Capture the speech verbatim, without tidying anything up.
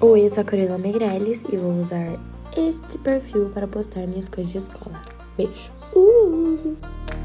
Oi, eu sou a Carolina Meireles e vou usar este perfil para postar minhas coisas de escola. Beijo! Uh!